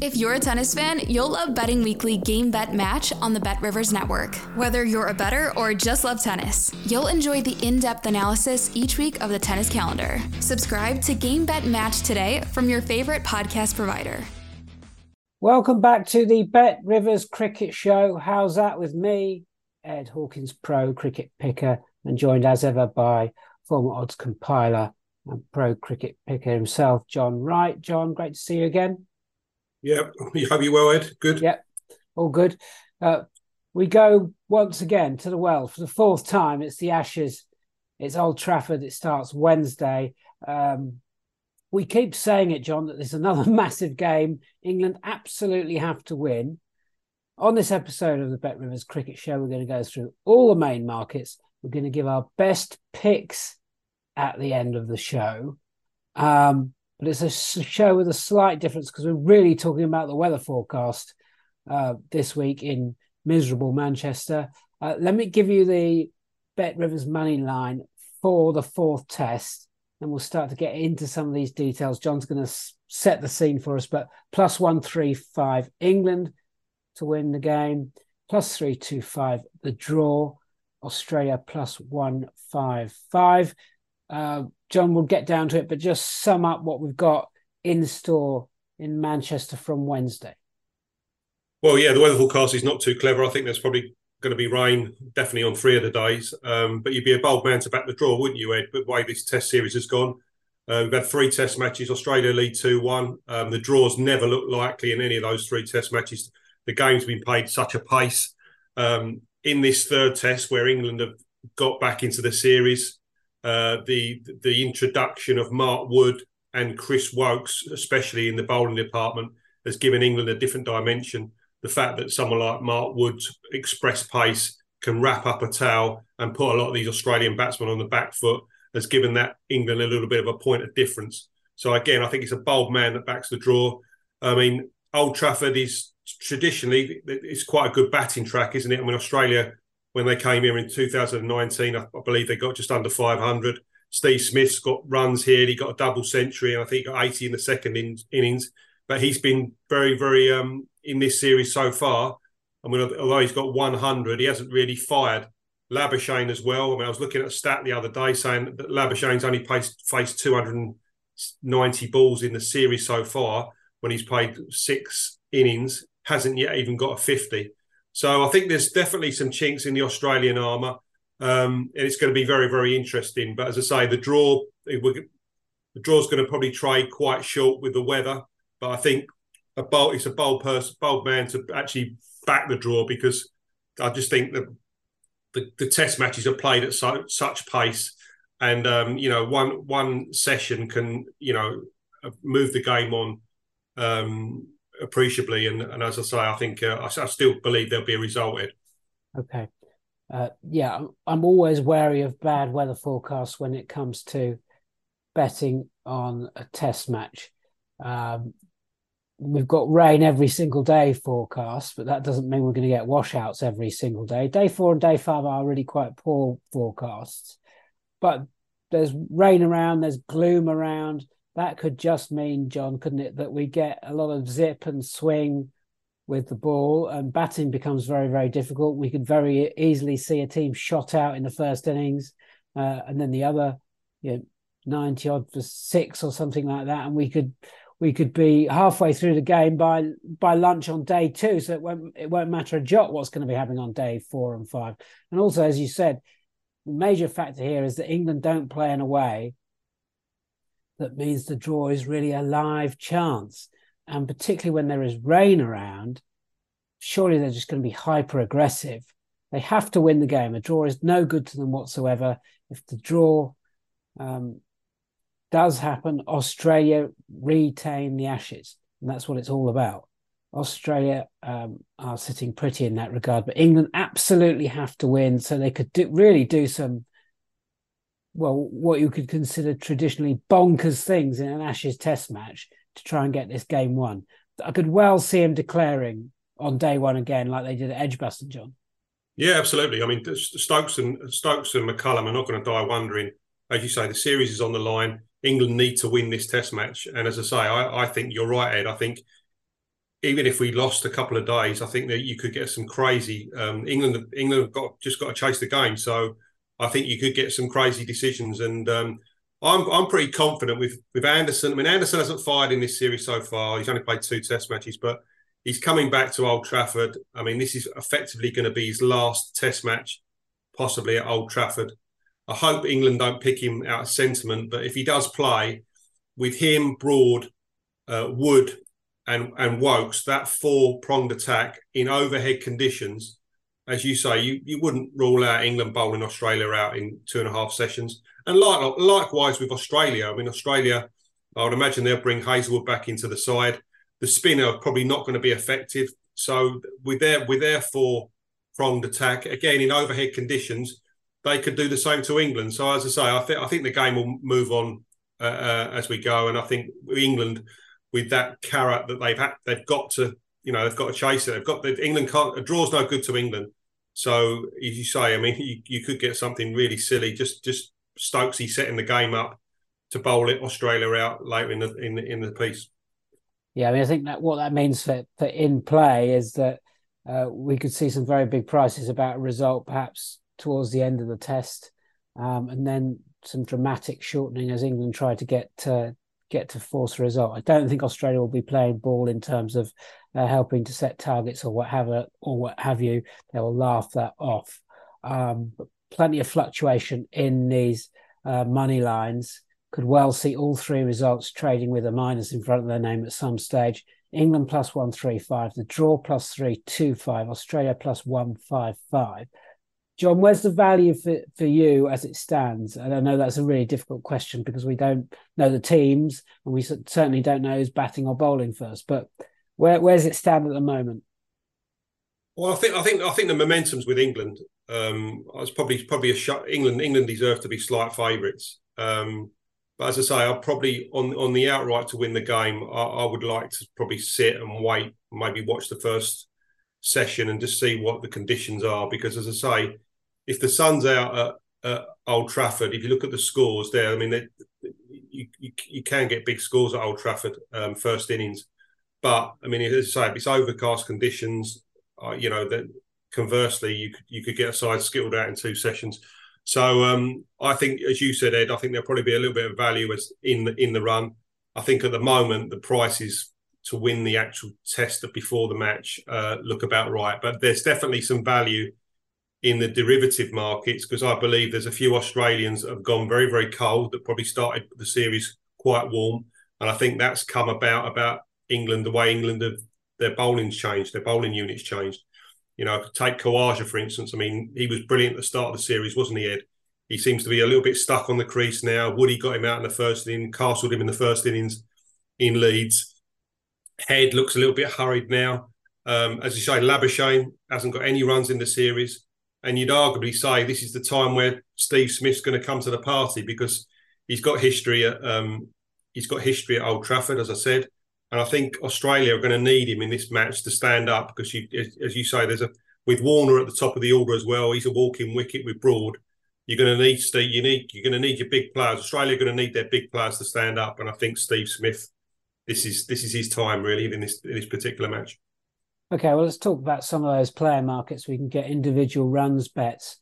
If you're a tennis fan, you'll love Betting Weekly Game Bet Match on the Bet Rivers Network. Whether you're a bettor or just love tennis, you'll enjoy the in-depth analysis each week of the tennis calendar. Subscribe to Game Bet Match today from your favorite podcast provider. Welcome back to the Bet Rivers Cricket Show. How's that with me, Ed Hawkins, pro cricket picker, and joined as ever by former odds compiler and pro cricket picker himself, John Wright. John, great to see you again. Yep. Hope you're well, Ed. Good. Yep. All good. We go once again to the Wells for the fourth time. It's the Ashes. It's Old Trafford. It starts Wednesday. We keep saying it, John, that there's another massive game. England absolutely have to win. On this episode of the Bet Rivers Cricket Show, we're going to go through all the main markets. We're going to give our best picks at the end of the show. But it's a show with a slight difference because we're really talking about the weather forecast this week in miserable Manchester. Let me give you the Bet Rivers money line for the fourth test, and we'll start to get into some of these details. John's going to set the scene for us, but plus 135 England to win the game, plus 325 the draw, Australia plus 155. John, we'll get down to it, but just sum up what we've got in store in Manchester from Wednesday. Well, yeah, the weather forecast is not too clever. I think there's probably going to be rain, definitely on three of the days. But you'd be a bold man to back the draw, wouldn't you, Ed? But the way this test series has gone, we've had three test matches. Australia lead 2-1. The draws never looked likely in any of those three test matches. The game's been played such a pace. In this third test, where England have got back into the series, the introduction of Mark Wood and Chris Woakes, especially in the bowling department, has given England a different dimension. The fact that someone like Mark Wood's express pace can wrap up a towel and put a lot of these Australian batsmen on the back foot has given that England a little bit of a point of difference. So again, I think it's a bold man that backs the draw. I mean, Old Trafford is traditionally, it's quite a good batting track, isn't it? I mean, Australia, when they came here in 2019, I believe they got just under 500. Steve Smith's got runs here. He got a double century, and I think he got 80 in the second innings. But he's been very, very in this series so far. I mean, although he's got 100, he hasn't really fired. Labuschagne as well. I mean, I was looking at a stat the other day saying that Labuschagne's only faced 290 balls in the series so far when he's played six innings, hasn't yet even got a 50. So I think there's definitely some chinks in the Australian armour, and it's going to be very, very interesting. But as I say, the draw's going to probably trade quite short with the weather. But I think it's a bold man to actually back the draw, because I just think the test matches are played at such pace, and one session can move the game on. Appreciably, and as I say, I think I still believe there'll be a result in. Okay. I'm always wary of bad weather forecasts when it comes to betting on a test match. We've got rain every single day forecast, but that doesn't mean we're going to get washouts every single day. Day 4 and day 5 are really quite poor forecasts, but there's rain around, there's gloom around. That could just mean, John, couldn't it, that we get a lot of zip and swing with the ball, and batting becomes very, very difficult. We could very easily see a team shot out in the first innings, and then the other 90-odd for 6 or something like that, and we could be halfway through the game by lunch on day 2, so it won't matter a jot what's going to be happening on day 4 and 5. And also, as you said, the major factor here is that England don't play in a way that means the draw is really a live chance. And particularly when there is rain around, surely they're just going to be hyper-aggressive. They have to win the game. A draw is no good to them whatsoever. If the draw does happen, Australia retain the Ashes. And that's what it's all about. Australia are sitting pretty in that regard, but England absolutely have to win so they could really do some, well, what you could consider traditionally bonkers things in an Ashes Test match to try and get this game won. I could well see him declaring on day one again, like they did at Edgbaston, John. Yeah, absolutely. I mean, Stokes and McCullum are not going to die wondering. As you say, the series is on the line. England need to win this Test match. And as I say, I think you're right, Ed. I think even if we lost a couple of days, I think that you could get some crazy. England have just got to chase the game. So I think you could get some crazy decisions. And I'm pretty confident with Anderson. I mean, Anderson hasn't fired in this series so far. He's only played 2 Test matches, but he's coming back to Old Trafford. I mean, this is effectively going to be his last Test match, possibly at Old Trafford. I hope England don't pick him out of sentiment, but if he does play, with him, Broad, Wood and Woakes, that 4-pronged attack in overhead conditions, as you say, you wouldn't rule out England bowling Australia out in 2.5 sessions. And likewise with Australia. I mean, Australia, I would imagine they'll bring Hazelwood back into the side. The spinner are probably not going to be effective. So with their 4-pronged attack, again, in overhead conditions, they could do the same to England. So, as I say, I think the game will move on as we go, and I think England, with that carrot that they've got to, they've got to chase it. England can't. A draw's no good to England. So, as you say, I mean, you could get something really silly. Just Stokesy setting the game up to bowl it Australia out later in the piece. Yeah, I mean, I think that what that means for in play is that we could see some very big prices about a result, perhaps towards the end of the Test, and then some dramatic shortening as England try to get to force a result. I don't think Australia will be playing ball in terms of helping to set targets or what have you. They will laugh that off. But plenty of fluctuation in these money lines. Could well see all 3 results trading with a minus in front of their name at some stage. England plus 135, the draw plus 325, Australia plus 155. John, where's the value for you as it stands? And I know that's a really difficult question because we don't know the teams and we certainly don't know who's batting or bowling first. But where does it stand at the moment? Well, I think the momentum's with England. It's probably a shot. England deserve to be slight favourites. But as I say, I'll probably on the outright to win the game. I would like to probably sit and wait, maybe watch the first session and just see what the conditions are, because as I say, if the sun's out at Old Trafford, if you look at the scores there, I mean, you can get big scores at Old Trafford first innings, but I mean, as I say, if it's overcast conditions, that conversely you could get a side skittled out in 2 sessions. So I think, as you said, Ed, I think there'll probably be a little bit of value as in the run. I think at the moment the price is to win the actual Test before the match look about right. But there's definitely some value in the derivative markets, because I believe there's a few Australians that have gone very, very cold that probably started the series quite warm. And I think that's come about England, the way England have their bowling's changed, their bowling units changed. Take Khawaja, for instance. I mean, he was brilliant at the start of the series, wasn't he, Ed? He seems to be a little bit stuck on the crease now. Woody got him out in the first inning, castled him in the first innings in Leeds. Head looks a little bit hurried now. As you say, Labuschagne hasn't got any runs in the series. And you'd arguably say this is the time where Steve Smith's going to come to the party, because he's got history at Old Trafford, as I said. And I think Australia are going to need him in this match to stand up, because, as you say, with Warner at the top of the order as well, he's a walking wicket with Broad. You're going to need Steve. You're going to need your big players. Australia are going to need their big players to stand up. And I think Steve Smith, This is his time, really, in this particular match. OK, well, let's talk about some of those player markets. We can get individual runs bets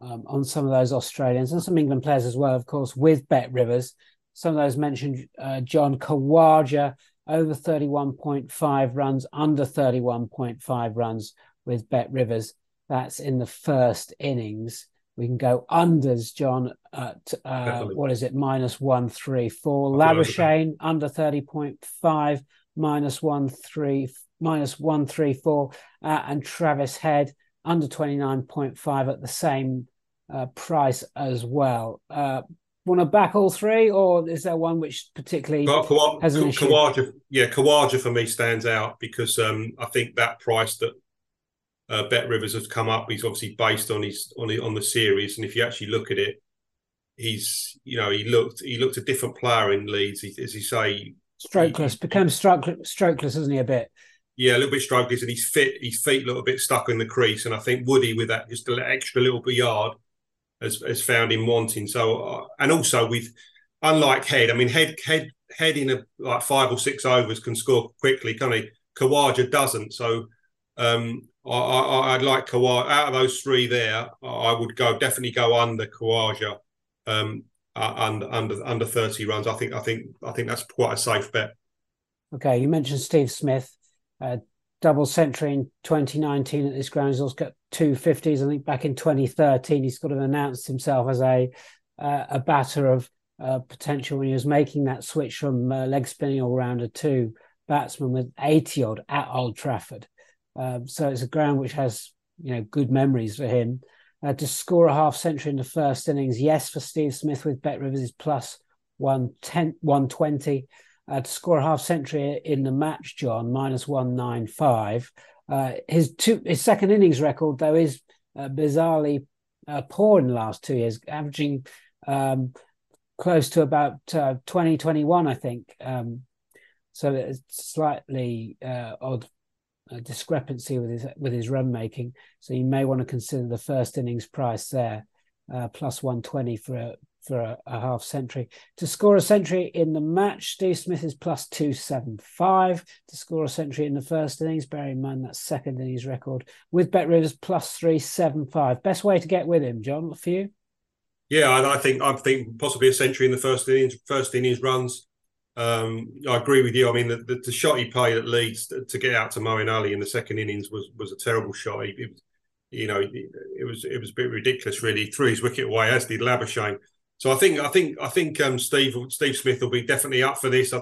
on some of those Australians and some England players as well, of course, with Bet Rivers. Some of those mentioned, John Khawaja, over 31.5 runs, under 31.5 runs with Bet Rivers. That's in the first innings. We can go unders, John, at, minus 134. Labuschagne, under 30.5, minus 134. And Travis Head, under 29.5 at the same price as well. want to back all three, or is there one which particularly has an issue? Khawaja for me stands out because I think that price that Bet Rivers has come up, he's obviously based on the series, and if you actually look at it, he looked a different player in Leeds, as you say. Strokeless, isn't he, a bit? Yeah, a little bit strokeless, and he's fit. His feet look a bit stuck in the crease, and I think Woody, with that just an extra little yard, has found him wanting. So, and also with, unlike Head, I mean, Head in like 5 or 6 overs can score quickly, can't he? Khawaja doesn't. So, I'd like Khawaja. Out of those three there, I would definitely go under Khawaja, under 30 runs. I think that's quite a safe bet. Okay, you mentioned Steve Smith. Double century in 2019 at this ground. He's also got 2 50s. I think back in 2013, he sort of announced himself as a batter of potential when he was making that switch from leg spinning all-rounder to batsman with 80 odd at Old Trafford. So it's a ground which has good memories for him. To score a half century in the first innings, yes, for Steve Smith with Bet Rivers is plus 120. To score a half century in the match, John, minus 195. His second innings record, though, is bizarrely poor in the last 2 years, averaging close to about 20-21, I think. So it's slightly odd discrepancy with his run making. So you may want to consider the first innings price there, plus 120 for a half century. To score a century in the match, Steve Smith is plus 275. To score a century in the first innings, bear in mind that's second innings record, with Bet Rivers plus 375. Best way to get with him, John, for you? Yeah, and I think possibly a century in the first innings runs. I agree with you. I mean, the shot he played at Leeds to get out to Moeen Ali in the second innings was a terrible shot. It was a bit ridiculous, really. He threw his wicket away, as did Labuschagne. So I think Steve Smith will be definitely up for this. I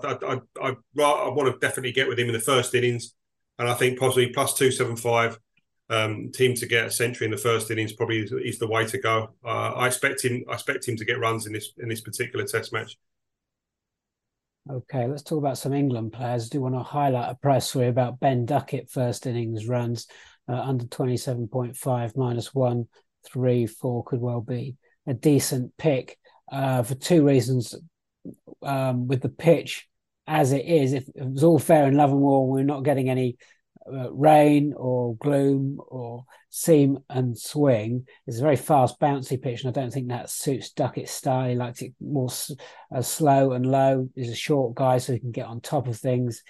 want to definitely get with him in the first innings, and I think possibly plus 275 team to get a century in the first innings probably is the way to go. I expect him to get runs in this particular Test match. Okay, let's talk about some England players. I do want to highlight a price story about Ben Duckett first innings runs under 27.5 minus 134 could well be a decent pick. For two reasons, with the pitch as it is, if it was all fair and love and war, we're not getting any rain or gloom or seam and swing. It's a very fast, bouncy pitch, and I don't think that suits Duckett's style. He likes it more slow and low. He's a short guy, so he can get on top of things.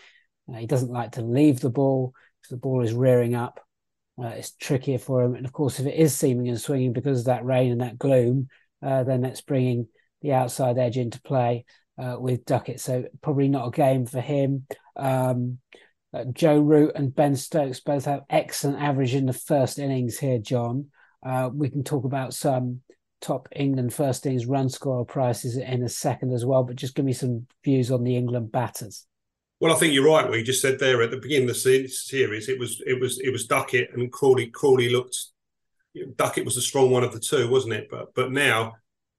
He doesn't like to leave the ball. If the ball is rearing up, it's trickier for him. And of course, if it is seaming and swinging because of that rain and that gloom, then that's bringing the outside edge into play with Duckett. So probably not a game for him. Joe Root and Ben Stokes both have excellent average in the first innings here, John. We can talk about some top England first innings run scorer prices in a second as well, but just give me some views on the England batters. Well, I think you're right. What you just said there at the beginning of the series, it was Duckett and Crawley. Duckett was the strong one of the two, wasn't it? But now,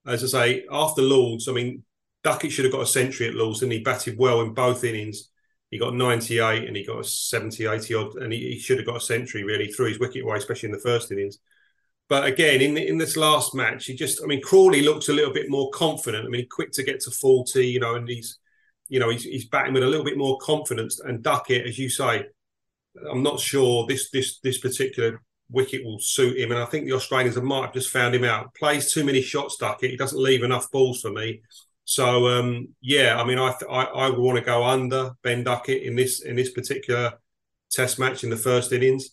as I say, after Lords, I mean, Duckett should have got a century at Lords, and he batted well in both innings. He got 98 and he got a 70, 80 odd, and he should have got a century really. Threw his wicket away, especially in the first innings. But again, in this last match, Crawley looked a little bit more confident. I mean, quick to get to 40, and he's batting with a little bit more confidence. And Duckett, as you say, I'm not sure this particular wicket will suit him. And I think the Australians might have just found him out. Plays too many shots, Duckett. He doesn't leave enough balls for me. So I would want to go under Ben Duckett in this particular Test match in the first innings.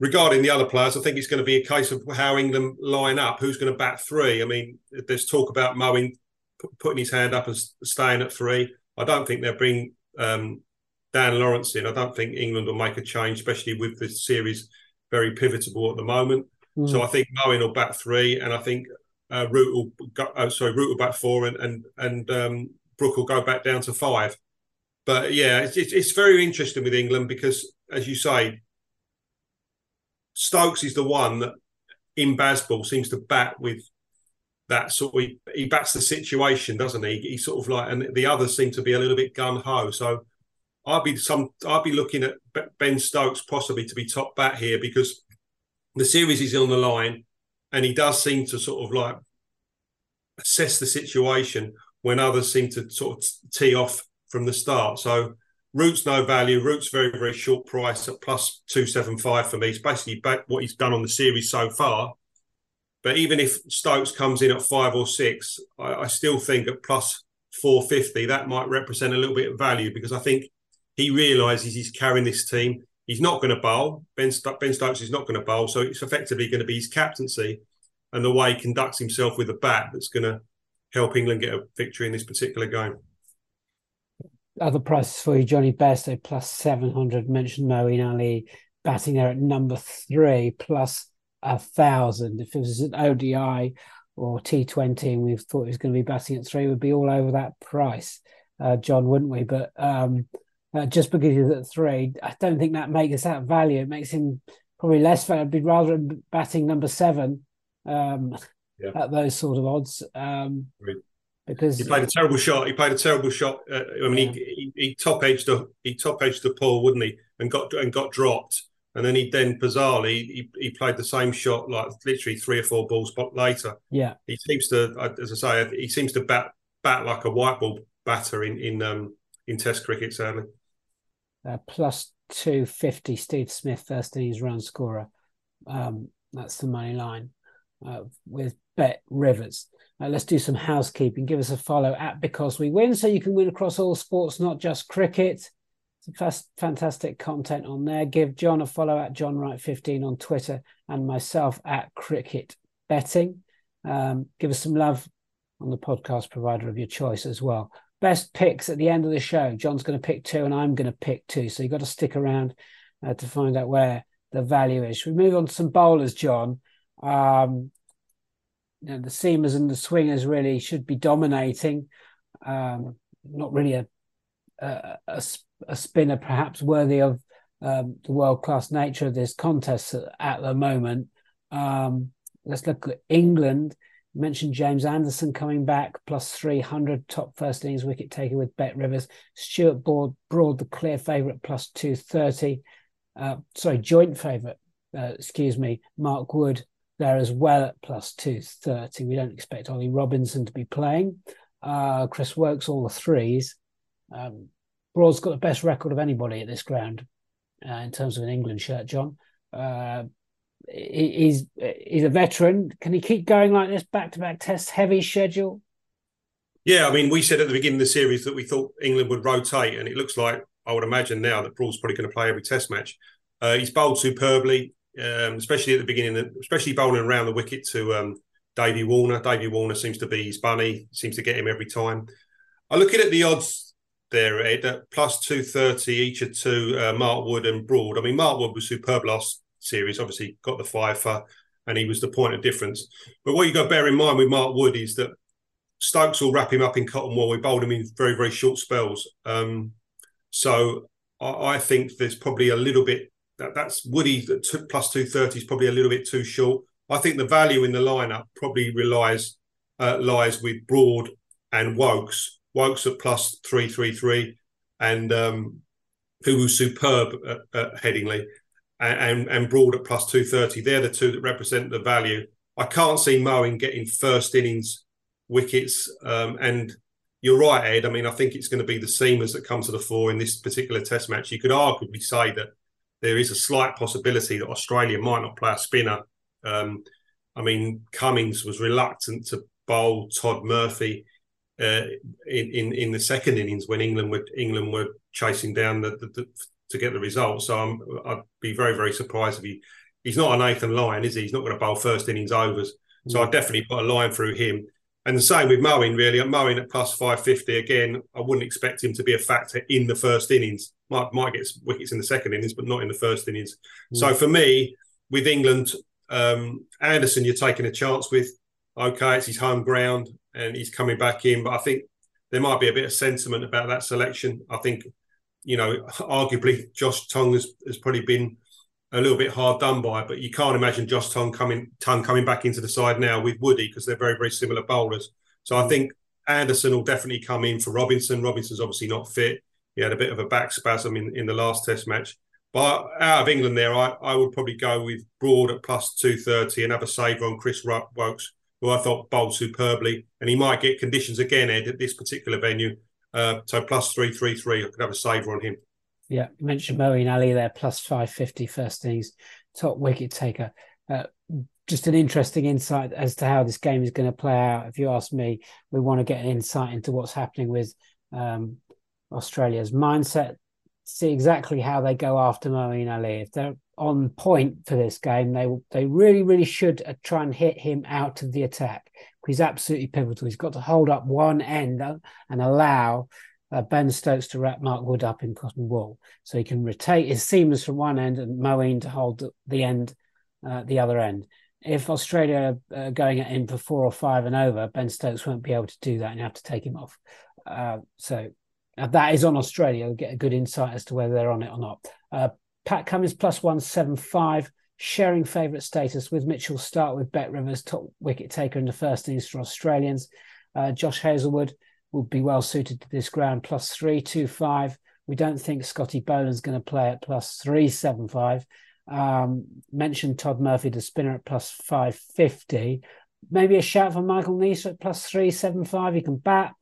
Regarding the other players, I think it's going to be a case of how England line up. Who's going to bat three? I mean, there's talk about Moeen putting his hand up and staying at three. I don't think they'll bring Dan Lawrence in. I don't think England will make a change, especially with the series very pivotable at the moment. Mm. So I think Moeen will bat three, and I think Root will bat four, and Brooke will go back down to five. But yeah, it's very interesting with England because, as you say, Stokes is the one that in baseball seems to bat with that sort of, he bats the situation, doesn't he? He sort of like, and the others seem to be a little bit gung-ho. So I'd be looking at Ben Stokes possibly to be top bat here, because the series is on the line and he does seem to sort of like assess the situation when others seem to sort of tee off from the start. So Root's no value. Root's very, very short price at plus 275 for me. It's basically back what he's done on the series so far. But even if Stokes comes in at 5 or 6, I still think at plus 450, that might represent a little bit of value, because I think he realises he's carrying this team. He's not going to bowl. Ben Stokes is not going to bowl. So it's effectively going to be his captaincy and the way he conducts himself with the bat that's going to help England get a victory in this particular game. Other prices for you: Johnny Bairstow plus 700. Mentioned Moeen Ali batting there at number 3 plus 1,000. If it was an ODI or T20 and we thought he was going to be batting at 3, we'd be all over that price, John, wouldn't we? But just because he's at 3, I don't think that makes that value. It makes him probably less value. I'd be rather batting number 7 at those sort of odds. Really? Because he played a terrible shot. He top edged the ball, wouldn't he? And got dropped. And then bizarrely, he played the same shot like literally 3 or 4 balls later. Yeah, he seems to, as I say, he seems to bat like a white ball batter in Test cricket. Sadly, plus 250. Steve Smith, first innings run scorer. That's the money line with Bet Rivers. Let's do some housekeeping. Give us a follow at Because We Win, so you can win across all sports, not just cricket. Some fantastic content on there. Give John a follow at John Wright 15 on Twitter, and myself at Cricket Betting. Give us some love on the podcast provider of your choice as well. Best picks at the end of the show. John's going to pick 2 and I'm going to pick 2. So you've got to stick around to find out where the value is. Should we move on to some bowlers, John? You know, the seamers and the swingers really should be dominating. Not really a spinner perhaps worthy of the world-class nature of this contest at the moment. Let's look at England. You mentioned James Anderson coming back, plus 300, top first innings wicket taker with Bet Rivers. Stuart Broad, the clear favourite, plus 230. Joint favourite, Mark Wood, there as well at plus 230. We don't expect Ollie Robinson to be playing. Chris Woakes, all the 3s. Broad's got the best record of anybody at this ground in terms of an England shirt, John. He's a veteran. Can he keep going like this, back-to-back tests, heavy schedule? Yeah, I mean, we said at the beginning of the series that we thought England would rotate, and it looks like, I would imagine now, that Broad's probably going to play every test match. He's bowled superbly. Especially at the beginning, especially bowling around the wicket to David Warner. David Warner seems to be his bunny, seems to get him every time. I'm looking at the odds there, Ed, at plus 230 each of 2, Mark Wood and Broad. I mean, Mark Wood was superb last series, obviously got the fifer, and he was the point of difference. But what you've got to bear in mind with Mark Wood is that Stokes will wrap him up in cotton wool. We bowled him in very, very short spells. So I think there's probably a little bit, that's Woody, plus 230 is probably a little bit too short. I think the value in the lineup probably lies with Broad and Woakes. Woakes at plus 333, and who was superb at Headingley, and Broad at plus 230. They're the 2 that represent the value. I can't see Moeen getting first innings wickets. And you're right, Ed. I mean, I think it's going to be the seamers that come to the fore in this particular test match. You could arguably say that there is a slight possibility that Australia might not play a spinner. I mean, Cummins was reluctant to bowl Todd Murphy in the second innings when England were chasing down to get the result. So I'd be very, very surprised if he's not a Nathan Lyon, is he? He's not going to bowl first innings overs. Mm-hmm. So I'd definitely put a line through him. And the same with Moeen, really. Moeen at plus 550, again, I wouldn't expect him to be a factor in the first innings. Might get wickets in the second innings, but not in the first innings. Mm. So for me, with England, Anderson you're taking a chance with. OK, it's his home ground and he's coming back in. But I think there might be a bit of sentiment about that selection. I think, you know, arguably Josh Tongue has probably been a little bit hard done by, but you can't imagine Josh Tongue coming back into the side now with Woody, because they're very, very similar bowlers. So I think Anderson will definitely come in for Robinson. Robinson's obviously not fit. He had a bit of a back spasm in the last Test match. But out of England there, I would probably go with Broad at plus 230 and have a saver on Chris Woakes, who I thought bowled superbly. And he might get conditions again, Ed, at this particular venue. So plus 333, I could have a saver on him. Yeah, you mentioned Moeen Ali there, plus 550 first innings, top wicket taker. Just an interesting insight as to how this game is going to play out. If you ask me, we want to get an insight into what's happening with Australia's mindset, see exactly how they go after Moeen Ali. If they're on point for this game, they really, really should try and hit him out of the attack. He's absolutely pivotal. He's got to hold up one end and allow Ben Stokes to wrap Mark Wood up in cotton wool, so he can rotate his seamers from one end and Moeen to hold the other end. If Australia are going in for 4 or 5 and over, Ben Stokes won't be able to do that and have to take him off. So that is on Australia. We'll get a good insight as to whether they're on it or not. Pat Cummins plus 175, sharing favourite status with Mitchell Stark, with Bet Rivers, top wicket taker in the first innings for Australians. Josh Hazelwood will be well suited to this ground, plus 325. We don't think Scotty Boland's going to play at plus 375. Mentioned Todd Murphy, the spinner, at plus 550. Maybe a shout for Michael Neser at plus 375. He can bat.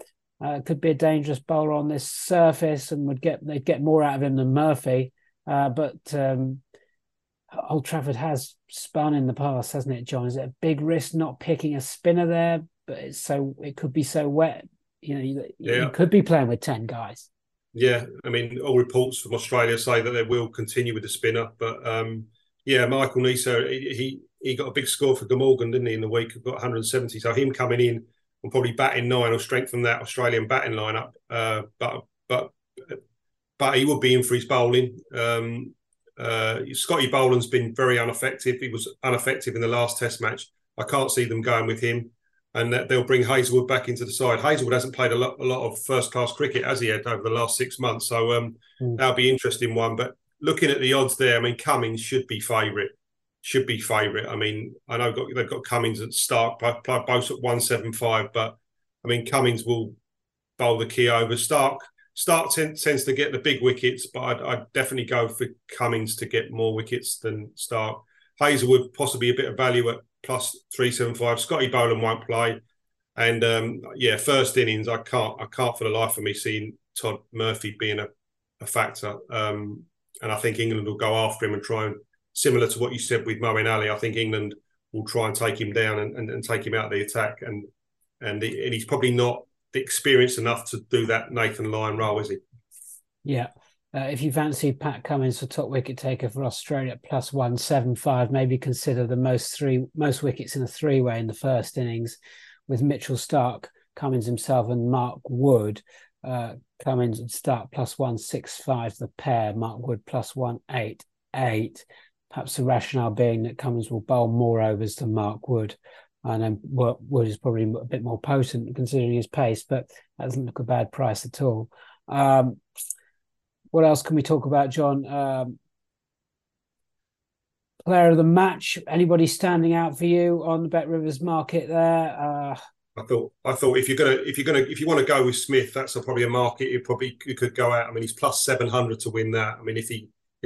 Could be a dangerous bowler on this surface, and they'd get more out of him than Murphy. But Old Trafford has spun in the past, hasn't it, John? Is it a big risk not picking a spinner there? But it could be so wet. You know, you could be playing with 10 guys. Yeah, I mean, all reports from Australia say that they will continue with the spinner. But, Michael Neser, he got a big score for Glamorgan, didn't he, in the week? Got 170. So him coming in and probably batting 9 will strengthen that Australian batting lineup. But he would be in for his bowling. Scotty Boland's been very ineffective. He was ineffective in the last Test match. I can't see them going with him. And that they'll bring Hazelwood back into the side. Hazelwood hasn't played a lot of first-class cricket, has he, Ed, over the last 6 months? So that'll be an interesting one. But looking at the odds there, I mean, Cummins should be favourite. I mean, I know they've got Cummins and Stark, both at 175. But, I mean, Cummins will bowl the key over. Stark tends to get the big wickets, but I'd definitely go for Cummins to get more wickets than Stark. Hazelwood, possibly a bit of value at plus 375. Scotty Boland won't play, and first innings I can't for the life of me seeing Todd Murphy being a factor. And I think England will go after him and try, and similar to what you said with Moeen Ali, I think England will try and take him down and take him out of the attack. And he's probably not experienced enough to do that Nathan Lyon role, is he? Yeah. If you fancy Pat Cummins for top wicket taker for Australia, plus 175, maybe consider the most wickets in a three-way in the first innings with Mitchell Stark, Cummins himself, and Mark Wood. Cummins and Stark plus 165, the pair. Mark Wood plus 188. Perhaps the rationale being that Cummins will bowl more overs than Mark Wood. I know Wood is probably a bit more potent considering his pace, but that doesn't look a bad price at all. What else can we talk about, John? Player of the match. Anybody standing out for you on the Bet Rivers market there? I thought if you want to go with Smith, that's probably a market you could go out. I mean, he's plus 700 to win that. I mean, if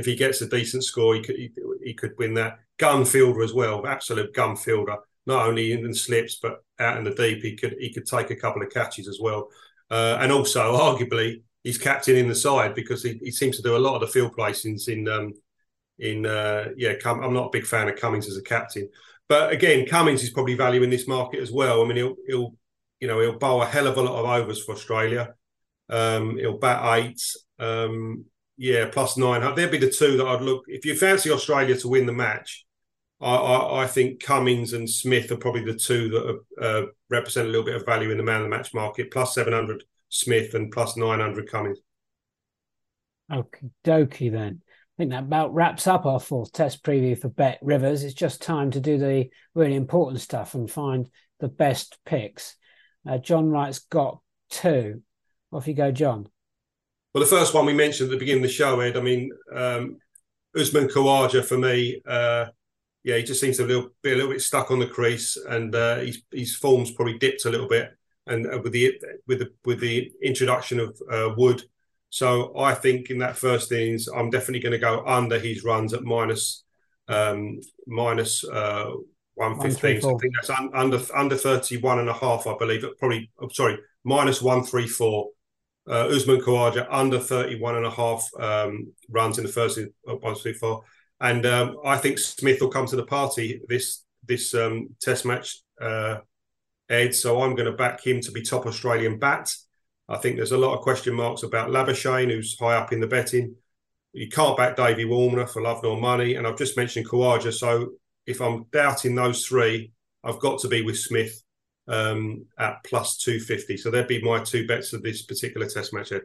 he gets a decent score, he could win that. Gun fielder as well, absolute gun fielder. Not only in the slips but out in the deep, he could take a couple of catches as well. And also, arguably, he's captain in the side because he seems to do a lot of the field placings I'm not a big fan of Cummins as a captain, but again, Cummins is probably value in this market as well. I mean, he'll bowl a hell of a lot of overs for Australia. He'll bat 8. Plus 900. They'd be the two that I'd look. If you fancy Australia to win the match, I think Cummins and Smith are probably the two that represent a little bit of value in the man of the match market. Plus 700. Smith and plus 900 Cummins. Okie dokie then. I think that about wraps up our 4th Test preview for Bet Rivers. It's just time to do the really important stuff and find the best picks. John Wright's got 2. Off you go, John. Well, the first one we mentioned at the beginning of the show, Ed, I mean, Usman Khawaja for me, yeah, he just seems to be a little bit stuck on the crease, and his form's probably dipped a little bit, and with the introduction of Wood. So I think in that first innings, I'm definitely going to go under his runs at minus 115. So I think that's under 31.5, I believe. Minus 134. Usman Khawaja under 31.5 runs in the first innings at 134. And I think Smith will come to the party this Test match, Ed. So I'm going to back him to be top Australian bat. I think there's a lot of question marks about Labuschagne, who's high up in the betting. You can't back David Warner for love nor money. And I've just mentioned Khawaja. So if I'm doubting those three, I've got to be with Smith at plus 250. So they'd be my two bets of this particular Test match, Ed.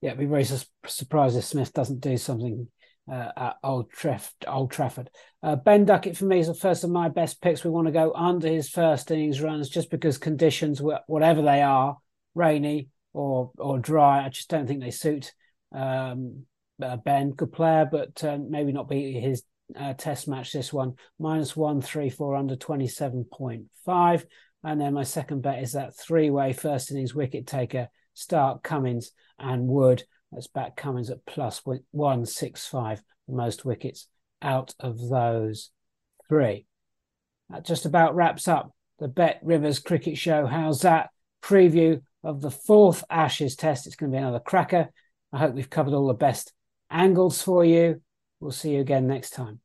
Yeah, I'd be very surprised if Smith doesn't do something at Old Trafford. Ben Duckett for me is the first of my best picks. We want to go under his first innings runs just because conditions, whatever they are, rainy or dry, I just don't think they suit Ben. Good player, but maybe not be his Test match this one. Minus 134 under 27.5. And then my second bet is that three-way first innings wicket taker, Stark, Cummins and Wood. Let's back Cummins at plus 165, the most wickets out of those three. That just about wraps up the Bet Rivers Cricket Show. How's that preview of the fourth Ashes Test? It's going to be another cracker. I hope we've covered all the best angles for you. We'll see you again next time.